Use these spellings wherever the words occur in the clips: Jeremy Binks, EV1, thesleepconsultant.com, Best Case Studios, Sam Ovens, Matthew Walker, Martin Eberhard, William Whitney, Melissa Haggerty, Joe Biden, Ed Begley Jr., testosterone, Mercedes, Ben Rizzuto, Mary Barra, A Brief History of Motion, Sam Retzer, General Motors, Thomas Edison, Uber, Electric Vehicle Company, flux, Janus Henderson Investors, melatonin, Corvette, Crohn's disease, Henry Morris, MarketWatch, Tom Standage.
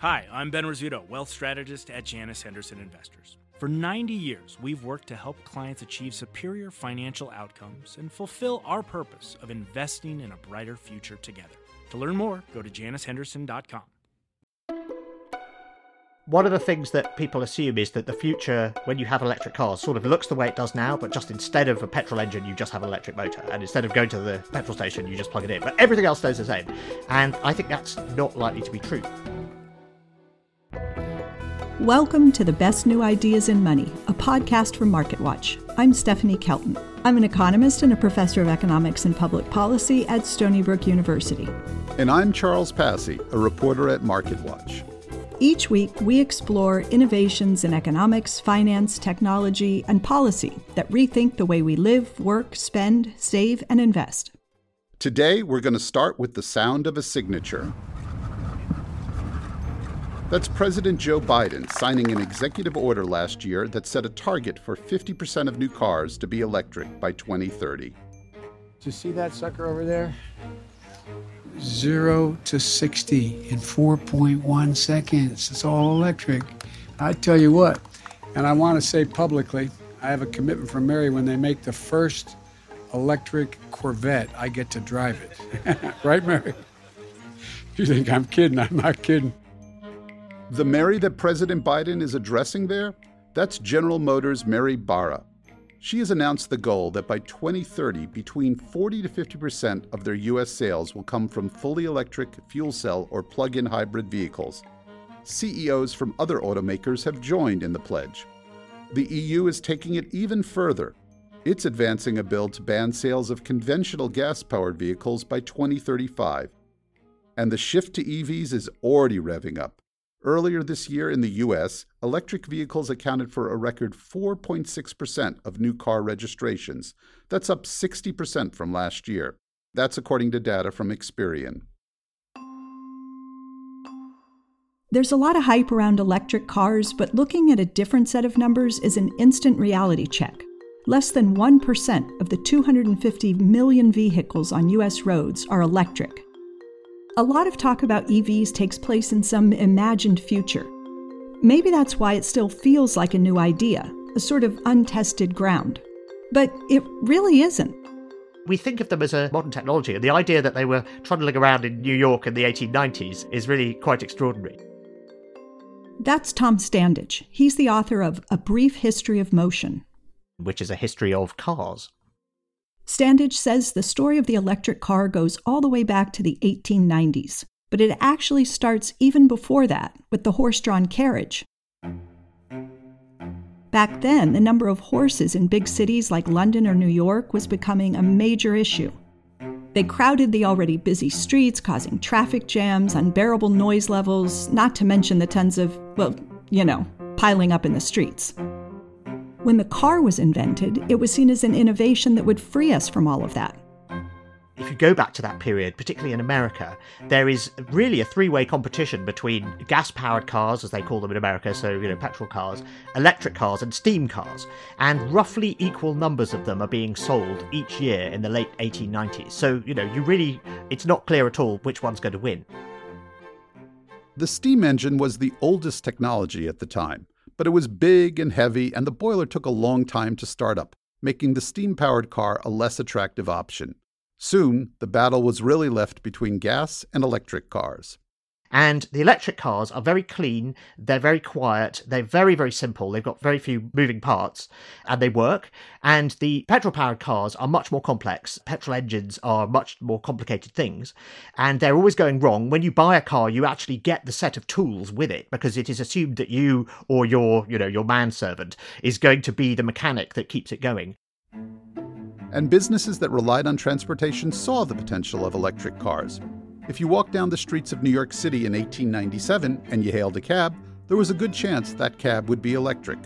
Hi, I'm Ben Rizzuto, Wealth Strategist at Janus Henderson Investors. For 90 years, we've worked to help clients achieve superior financial outcomes and fulfill our purpose of investing in a brighter future together. To learn more, go to janushenderson.com. One of the things that people assume is that the future, when you have electric cars, sort of looks the way it does now, but just instead of a petrol engine, you just have an electric motor. And instead of going to the petrol station, you just plug it in. But everything else stays the same. And I think that's not likely to be true. Welcome to the Best New Ideas in Money, a podcast from MarketWatch. I'm Stephanie Kelton. I'm an economist and a professor of economics and public policy at Stony Brook University. And I'm Charles Passy, a reporter at MarketWatch. Each week, we explore innovations in economics, finance, technology, and policy that rethink the way we live, work, spend, save, and invest. Today, we're going to start with the sound of a signature. That's President Joe Biden signing an executive order last year that set a target for 50% of new cars to be electric by 2030. Do you see that sucker over there? 0 to 60 in 4.1 seconds. It's all electric. I tell you what, and I want to say publicly, I have a commitment from Mary when they make the first electric Corvette, I get to drive it. Right, Mary? You think I'm kidding? I'm not kidding. The Mary that President Biden is addressing there, that's General Motors' Mary Barra. She has announced the goal that by 2030, between 40 to 50% of their U.S. sales will come from fully electric, fuel cell, or plug-in hybrid vehicles. CEOs from other automakers have joined in the pledge. The EU is taking it even further. It's advancing a bill to ban sales of conventional gas-powered vehicles by 2035. And the shift to EVs is already revving up. Earlier this year in the U.S., electric vehicles accounted for a record 4.6% of new car registrations. That's up 60% from last year. That's according to data from Experian. There's a lot of hype around electric cars, but looking at a different set of numbers is an instant reality check. Less than 1% of the 250 million vehicles on U.S. roads are electric. A lot of talk about EVs takes place in some imagined future. Maybe that's why it still feels like a new idea, a sort of untested ground. But it really isn't. We think of them as a modern technology, and the idea that they were trundling around in New York in the 1890s is really quite extraordinary. That's Tom Standage. He's the author of A Brief History of Motion, which is a history of cars. Standage says the story of the electric car goes all the way back to the 1890s, but it actually starts even before that with the horse-drawn carriage. Back then, the number of horses in big cities like London or New York was becoming a major issue. They crowded the already busy streets, causing traffic jams, unbearable noise levels, not to mention the tons of, piling up in the streets. When the car was invented, it was seen as an innovation that would free us from all of that. If you go back to that period, particularly in America, there is really a three-way competition between gas-powered cars, as they call them in America, so, petrol cars, electric cars and steam cars. And roughly equal numbers of them are being sold each year in the late 1890s. So, it's not clear at all which one's going to win. The steam engine was the oldest technology at the time. But it was big and heavy, and the boiler took a long time to start up, making the steam-powered car a less attractive option. Soon, the battle was really left between gas and electric cars. And the electric cars are very clean, they're very quiet, they're very, very simple, they've got very few moving parts, and they work. And the petrol-powered cars are much more complex. Petrol engines are much more complicated things, and they're always going wrong. When you buy a car, you actually get the set of tools with it, because it is assumed that you or your manservant is going to be the mechanic that keeps it going. And businesses that relied on transportation saw the potential of electric cars. If you walked down the streets of New York City in 1897 and you hailed a cab, there was a good chance that cab would be electric.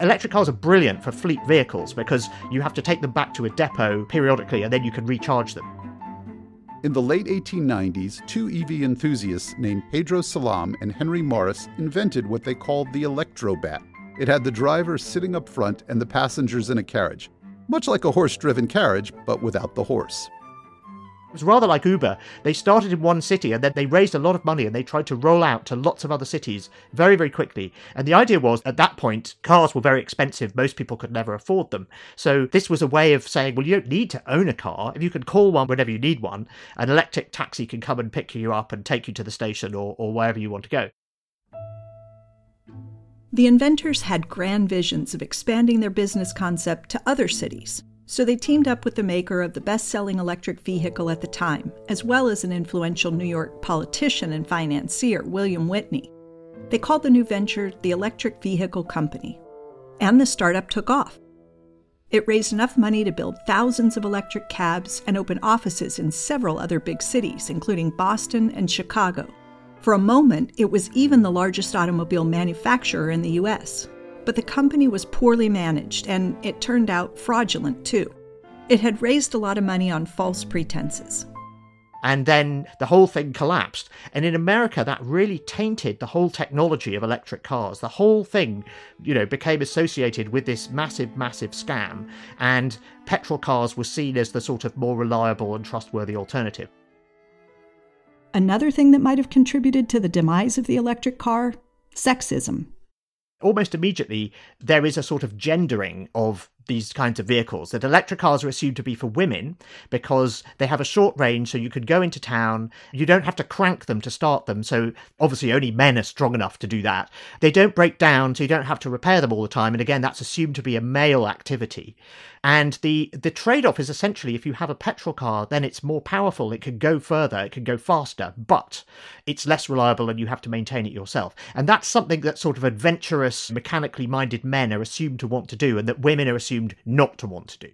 Electric cars are brilliant for fleet vehicles because you have to take them back to a depot periodically and then you can recharge them. In the late 1890s, two EV enthusiasts named Pedro Salam and Henry Morris invented what they called the Electrobat. It had the driver sitting up front and the passengers in a carriage, much like a horse-driven carriage, but without the horse. It was rather like Uber. They started in one city and then they raised a lot of money and they tried to roll out to lots of other cities very, very quickly. And the idea was, at that point, cars were very expensive. Most people could never afford them. So this was a way of saying, well, you don't need to own a car. If you can call one whenever you need one, an electric taxi can come and pick you up and take you to the station or wherever you want to go. The inventors had grand visions of expanding their business concept to other cities. So they teamed up with the maker of the best-selling electric vehicle at the time, as well as an influential New York politician and financier, William Whitney. They called the new venture the Electric Vehicle Company, and the startup took off. It raised enough money to build thousands of electric cabs and open offices in several other big cities, including Boston and Chicago. For a moment, it was even the largest automobile manufacturer in the U.S., but the company was poorly managed, and it turned out fraudulent too. It had raised a lot of money on false pretenses. And then the whole thing collapsed. And in America, that really tainted the whole technology of electric cars. The whole thing, became associated with this massive, massive scam. And petrol cars were seen as the sort of more reliable and trustworthy alternative. Another thing that might have contributed to the demise of the electric car, sexism. Almost immediately, there is a sort of gendering of these kinds of vehicles, that electric cars are assumed to be for women because they have a short range, so you could go into town. You don't have to crank them to start them, so obviously only men are strong enough to do that. They don't break down, so you don't have to repair them all the time, and again, that's assumed to be a male activity. And the trade-off is essentially, if you have a petrol car, then it's more powerful, it can go further, it can go faster, but it's less reliable and you have to maintain it yourself. And that's something that sort of adventurous, mechanically minded men are assumed to want to do, and that women are assumed not to want to do.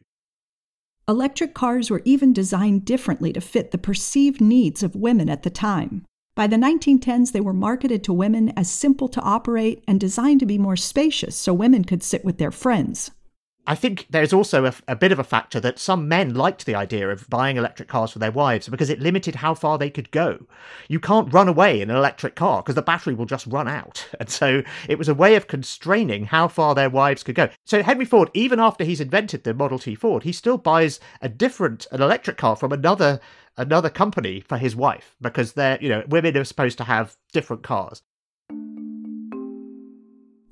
Electric cars were even designed differently to fit the perceived needs of women at the time. By the 1910s, they were marketed to women as simple to operate and designed to be more spacious so women could sit with their friends. I think there's also a bit of a factor that some men liked the idea of buying electric cars for their wives because it limited how far they could go. You can't run away in an electric car because the battery will just run out. And so it was a way of constraining how far their wives could go. So Henry Ford, even after he's invented the Model T Ford, he still buys an electric car from another company for his wife because women are supposed to have different cars.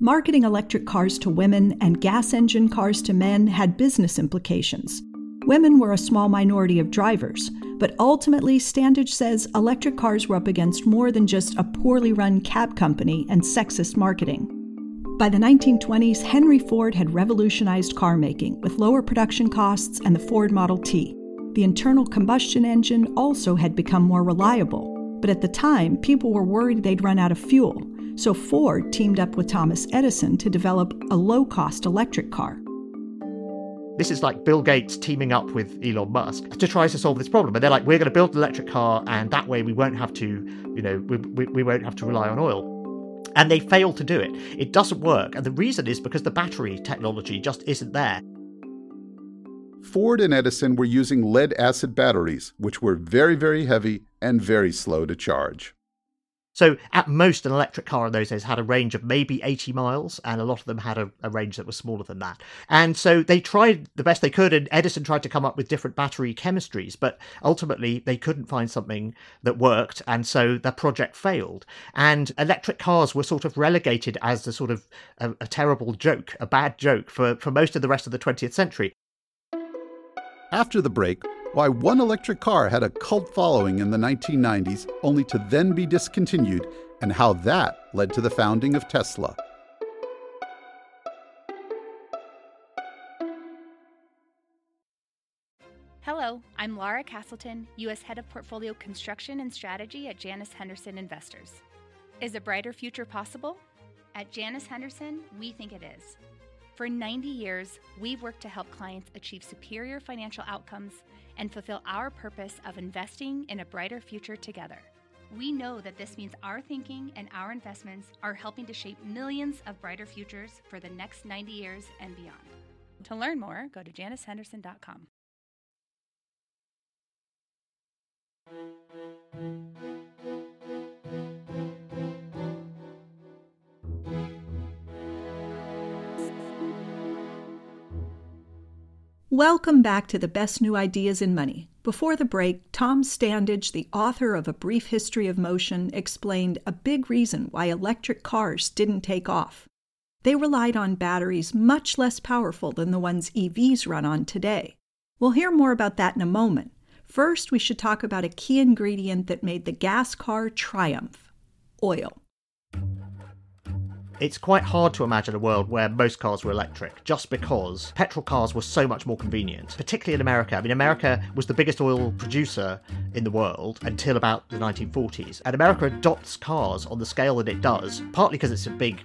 Marketing electric cars to women and gas engine cars to men had business implications. Women were a small minority of drivers, but ultimately, Standage says electric cars were up against more than just a poorly run cab company and sexist marketing. By the 1920s, Henry Ford had revolutionized car making with lower production costs and the Ford Model T. The internal combustion engine also had become more reliable, but at the time, people were worried they'd run out of fuel. So Ford teamed up with Thomas Edison to develop a low-cost electric car. This is like Bill Gates teaming up with Elon Musk to try to solve this problem. And they're like, we're going to build an electric car, and that way we won't have to, we won't have to rely on oil. And they fail to do it. It doesn't work. And the reason is because the battery technology just isn't there. Ford and Edison were using lead-acid batteries, which were very, very heavy and very slow to charge. So at most, an electric car in those days had a range of maybe 80 miles, and a lot of them had a range that was smaller than that. And so they tried the best they could, and Edison tried to come up with different battery chemistries, but ultimately they couldn't find something that worked, and so the project failed. And electric cars were sort of relegated as the sort of a terrible joke, a bad joke for most of the rest of the 20th century. After the break, why one electric car had a cult following in the 1990s, only to then be discontinued, and how that led to the founding of Tesla. Hello, I'm Laura Castleton, U.S. Head of Portfolio Construction and Strategy at Janus Henderson Investors. Is a brighter future possible? At Janus Henderson, we think it is. For 90 years, we've worked to help clients achieve superior financial outcomes and fulfill our purpose of investing in a brighter future together. We know that this means our thinking and our investments are helping to shape millions of brighter futures for the next 90 years and beyond. To learn more, go to JanusHenderson.com. Welcome back to the Best New Ideas in Money. Before the break, Tom Standage, the author of A Brief History of Motion, explained a big reason why electric cars didn't take off. They relied on batteries much less powerful than the ones EVs run on today. We'll hear more about that in a moment. First, we should talk about a key ingredient that made the gas car triumph: oil. It's quite hard to imagine a world where most cars were electric, just because petrol cars were so much more convenient, particularly in America. I mean, America was the biggest oil producer in the world until about the 1940s. And America adopts cars on the scale that it does, partly because it's a big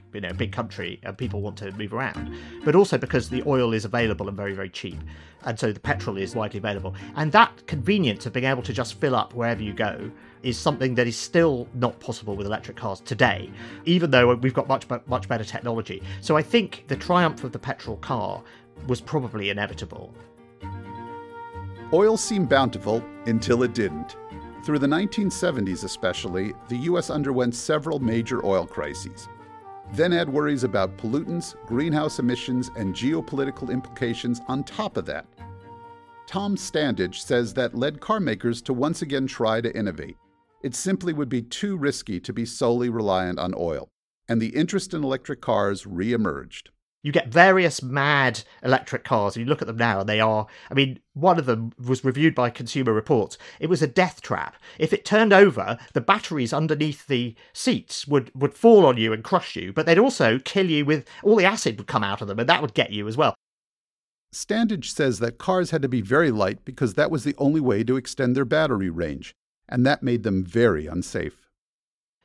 country and people want to move around, but also because the oil is available and very, very cheap. And so the petrol is widely available. And that convenience of being able to just fill up wherever you go is something that is still not possible with electric cars today, even though we've got much better technology. So I think the triumph of the petrol car was probably inevitable. Oil seemed bountiful until it didn't. Through the 1970s especially, the US underwent several major oil crises. Then add worries about pollutants, greenhouse emissions, and geopolitical implications on top of that. Tom Standage says that led car makers to once again try to innovate. It simply would be too risky to be solely reliant on oil, and the interest in electric cars re-emerged. You get various mad electric cars, and you look at them now, and they are, one of them was reviewed by Consumer Reports. It was a death trap. If it turned over, the batteries underneath the seats would fall on you and crush you, but they'd also kill you with, all the acid would come out of them, and that would get you as well. Standage says that cars had to be very light because that was the only way to extend their battery range, and that made them very unsafe.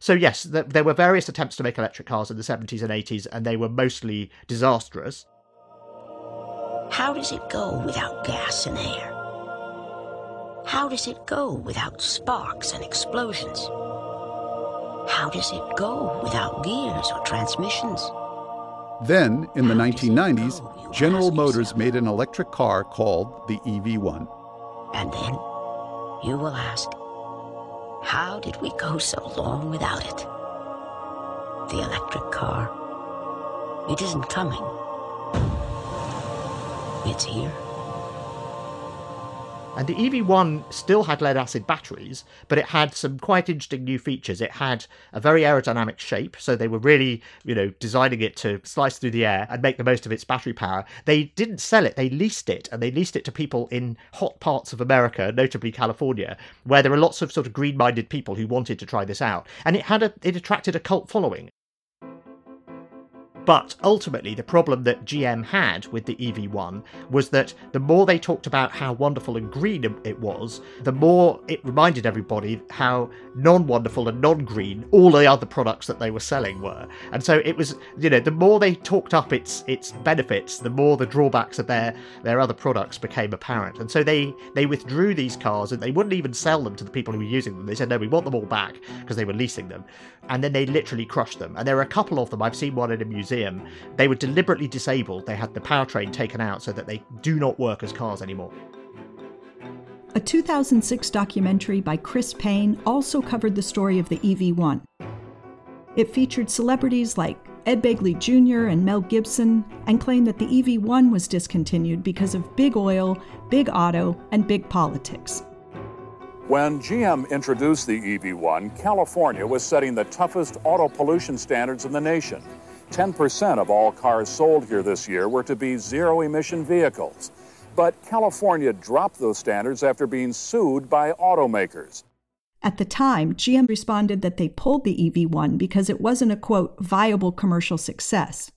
So yes, there were various attempts to make electric cars in the 70s and 80s, and they were mostly disastrous. How does it go without gas and air? How does it go without sparks and explosions? How does it go without gears or transmissions? Then, in the 1990s, General Motors made an electric car called the EV1. And then you will ask, how did we go so long without it? The electric car. It isn't coming. It's here. And the EV1 still had lead-acid batteries, but it had some quite interesting new features. It had a very aerodynamic shape, so they were really, designing it to slice through the air and make the most of its battery power. They didn't sell it, they leased it, and they leased it to people in hot parts of America, notably California, where there were lots of sort of green-minded people who wanted to try this out. And it attracted a cult following. But ultimately, the problem that GM had with the EV1 was that the more they talked about how wonderful and green it was, the more it reminded everybody how non-wonderful and non-green all the other products that they were selling were. And so it was, the more they talked up its benefits, the more the drawbacks of their other products became apparent. And so they withdrew these cars, and they wouldn't even sell them to the people who were using them. They said, no, we want them all back, because they were leasing them. And then they literally crushed them. And there are a couple of them. I've seen one in a museum. They were deliberately disabled. They had the powertrain taken out so that they do not work as cars anymore. A 2006 documentary by Chris Paine also covered the story of the EV1. It featured celebrities like Ed Begley Jr. and Mel Gibson, and claimed that the EV1 was discontinued because of big oil, big auto, and big politics. When GM introduced the EV1, California was setting the toughest auto pollution standards in the nation. 10% of all cars sold here this year were to be zero-emission vehicles. But California dropped those standards after being sued by automakers. At the time, GM responded that they pulled the EV1 because it wasn't a, quote, viable commercial success.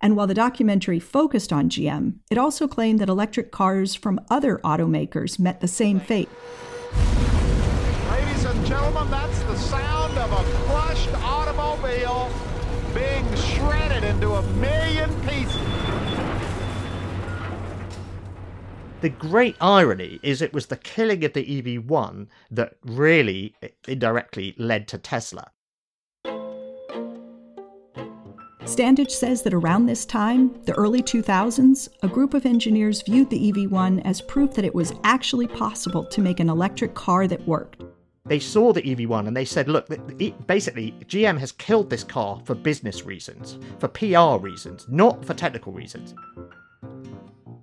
And while the documentary focused on GM, it also claimed that electric cars from other automakers met the same fate. Ladies and gentlemen, that's the sound of a crushed automobile being shredded into a million pieces. The great irony is it was the killing of the EV1 that really indirectly led to Tesla. Standage says that around this time, the early 2000s, a group of engineers viewed the EV1 as proof that it was actually possible to make an electric car that worked. They saw the EV1 and they said, look, basically, GM has killed this car for business reasons, for PR reasons, not for technical reasons.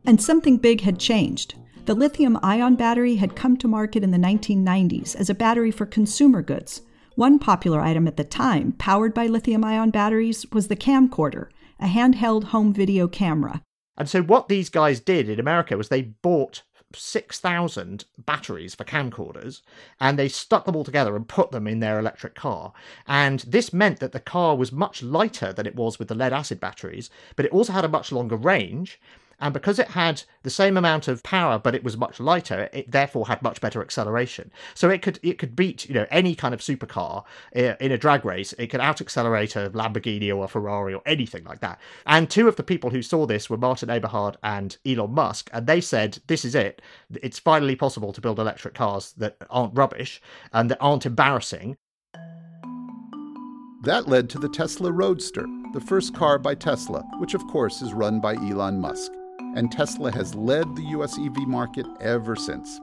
And something big had changed. The lithium-ion battery had come to market in the 1990s as a battery for consumer goods. One popular item at the time, powered by lithium-ion batteries, was the camcorder, a handheld home video camera. And so what these guys did in America was they bought 6,000 batteries for camcorders, and they stuck them all together and put them in their electric car. And this meant that the car was much lighter than it was with the lead-acid batteries, but it also had a much longer range. And because it had the same amount of power, but it was much lighter, it therefore had much better acceleration. So it could beat, any kind of supercar in a drag race. It could out-accelerate a Lamborghini or a Ferrari or anything like that. And two of the people who saw this were Martin Eberhard and Elon Musk. And they said, this is it. It's finally possible to build electric cars that aren't rubbish and that aren't embarrassing. That led to the Tesla Roadster, the first car by Tesla, which of course is run by Elon Musk. And Tesla has led the US EV market ever since.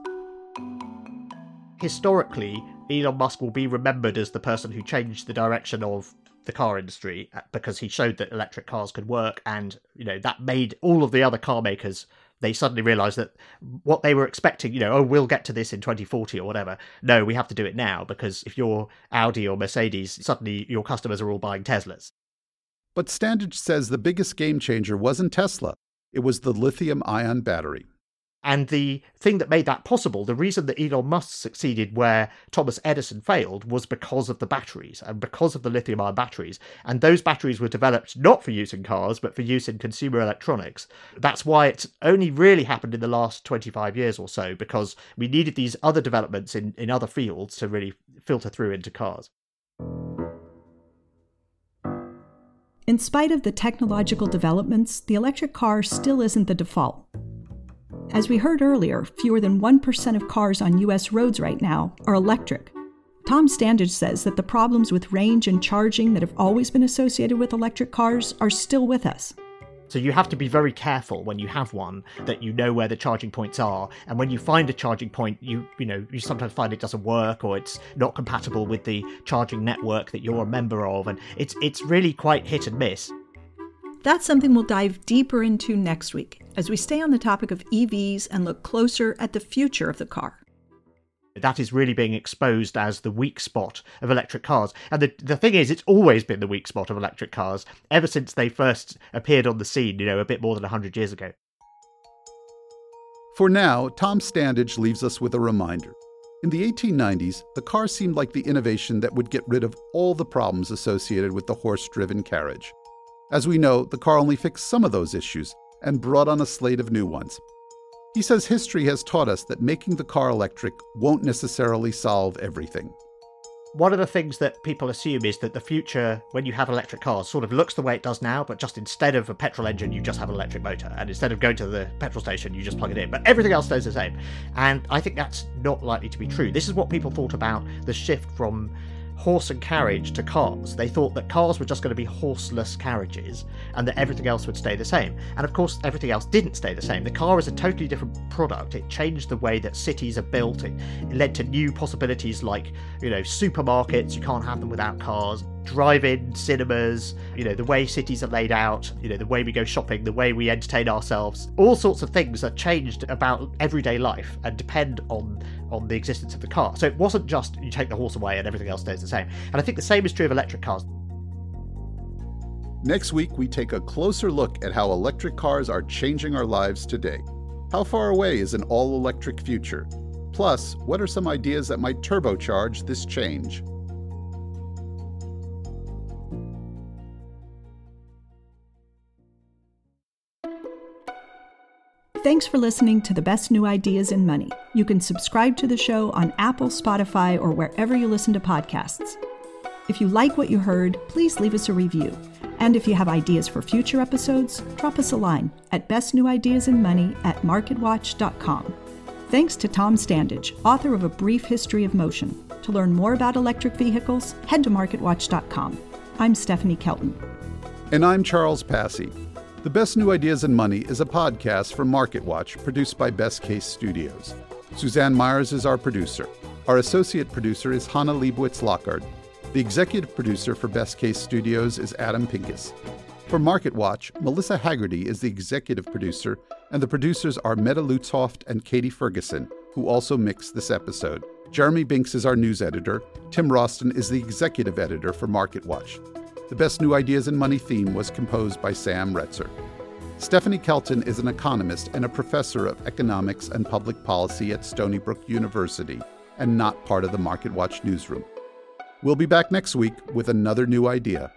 Historically, Elon Musk will be remembered as the person who changed the direction of the car industry because he showed that electric cars could work, and that made all of the other car makers, they suddenly realised that what they were expecting, we'll get to this in 2040 or whatever. No, we have to do it now, because if you're Audi or Mercedes, suddenly your customers are all buying Teslas. But Standage says the biggest game changer wasn't Tesla. It was the lithium-ion battery. And the thing that made that possible, the reason that Elon Musk succeeded where Thomas Edison failed, was because of the batteries and because of the lithium-ion batteries. And those batteries were developed not for use in cars, but for use in consumer electronics. That's why it's only really happened in the last 25 years or so, because we needed these other developments in other fields to really filter through into cars. In spite of the technological developments, the electric car still isn't the default. As we heard earlier, fewer than 1% of cars on U.S. roads right now are electric. Tom Standage says that the problems with range and charging that have always been associated with electric cars are still with us. So you have to be very careful when you have one that you know where the charging points are. And when you find a charging point, you sometimes find it doesn't work, or it's not compatible with the charging network that you're a member of. And it's really quite hit and miss. That's something we'll dive deeper into next week as we stay on the topic of EVs and look closer at the future of the car. That is really being exposed as the weak spot of electric cars. And the thing is, it's always been the weak spot of electric cars ever since they first appeared on the scene, a bit more than 100 years ago. For now, Tom Standage leaves us with a reminder. In the 1890s, the car seemed like the innovation that would get rid of all the problems associated with the horse-driven carriage. As we know, the car only fixed some of those issues and brought on a slate of new ones. He says history has taught us that making the car electric won't necessarily solve everything. One of the things that people assume is that the future, when you have electric cars, sort of looks the way it does now, but just instead of a petrol engine, you just have an electric motor. And instead of going to the petrol station, you just plug it in. But everything else stays the same. And I think that's not likely to be true. This is what people thought about the shift from horse and carriage to cars. They thought that cars were just going to be horseless carriages and that everything else would stay the same. And of course, everything else didn't stay the same. The car is a totally different product. It changed the way that cities are built. It led to new possibilities like, supermarkets. You can't have them without cars. Drive-in cinemas, the way cities are laid out, the way we go shopping, the way we entertain ourselves. All sorts of things are changed about everyday life and depend on the existence of the car. So it wasn't just you take the horse away and everything else stays the same. And I think the same is true of electric cars. Next week, we take a closer look at how electric cars are changing our lives today. How far away is an all-electric future? Plus, what are some ideas that might turbocharge this change? Thanks for listening to The Best New Ideas in Money. You can subscribe to the show on Apple, Spotify, or wherever you listen to podcasts. If you like what you heard, please leave us a review. And if you have ideas for future episodes, drop us a line at bestnewideasinmoney@marketwatch.com. Thanks to Tom Standage, author of A Brief History of Motion. To learn more about electric vehicles, head to marketwatch.com. I'm Stephanie Kelton. And I'm Charles Passy. The Best New Ideas in Money is a podcast from MarketWatch, produced by Best Case Studios. Suzanne Myers is our producer. Our associate producer is Hannah Leibowitz-Lockhart. The executive producer for Best Case Studios is Adam Pincus. For MarketWatch, Melissa Haggerty is the executive producer, and the producers are Meta Lutoft and Katie Ferguson, who also mixed this episode. Jeremy Binks is our news editor. Tim Roston is the executive editor for MarketWatch. The Best New Ideas in Money theme was composed by Sam Retzer. Stephanie Kelton is an economist and a professor of economics and public policy at Stony Brook University, and not part of the MarketWatch newsroom. We'll be back next week with another new idea.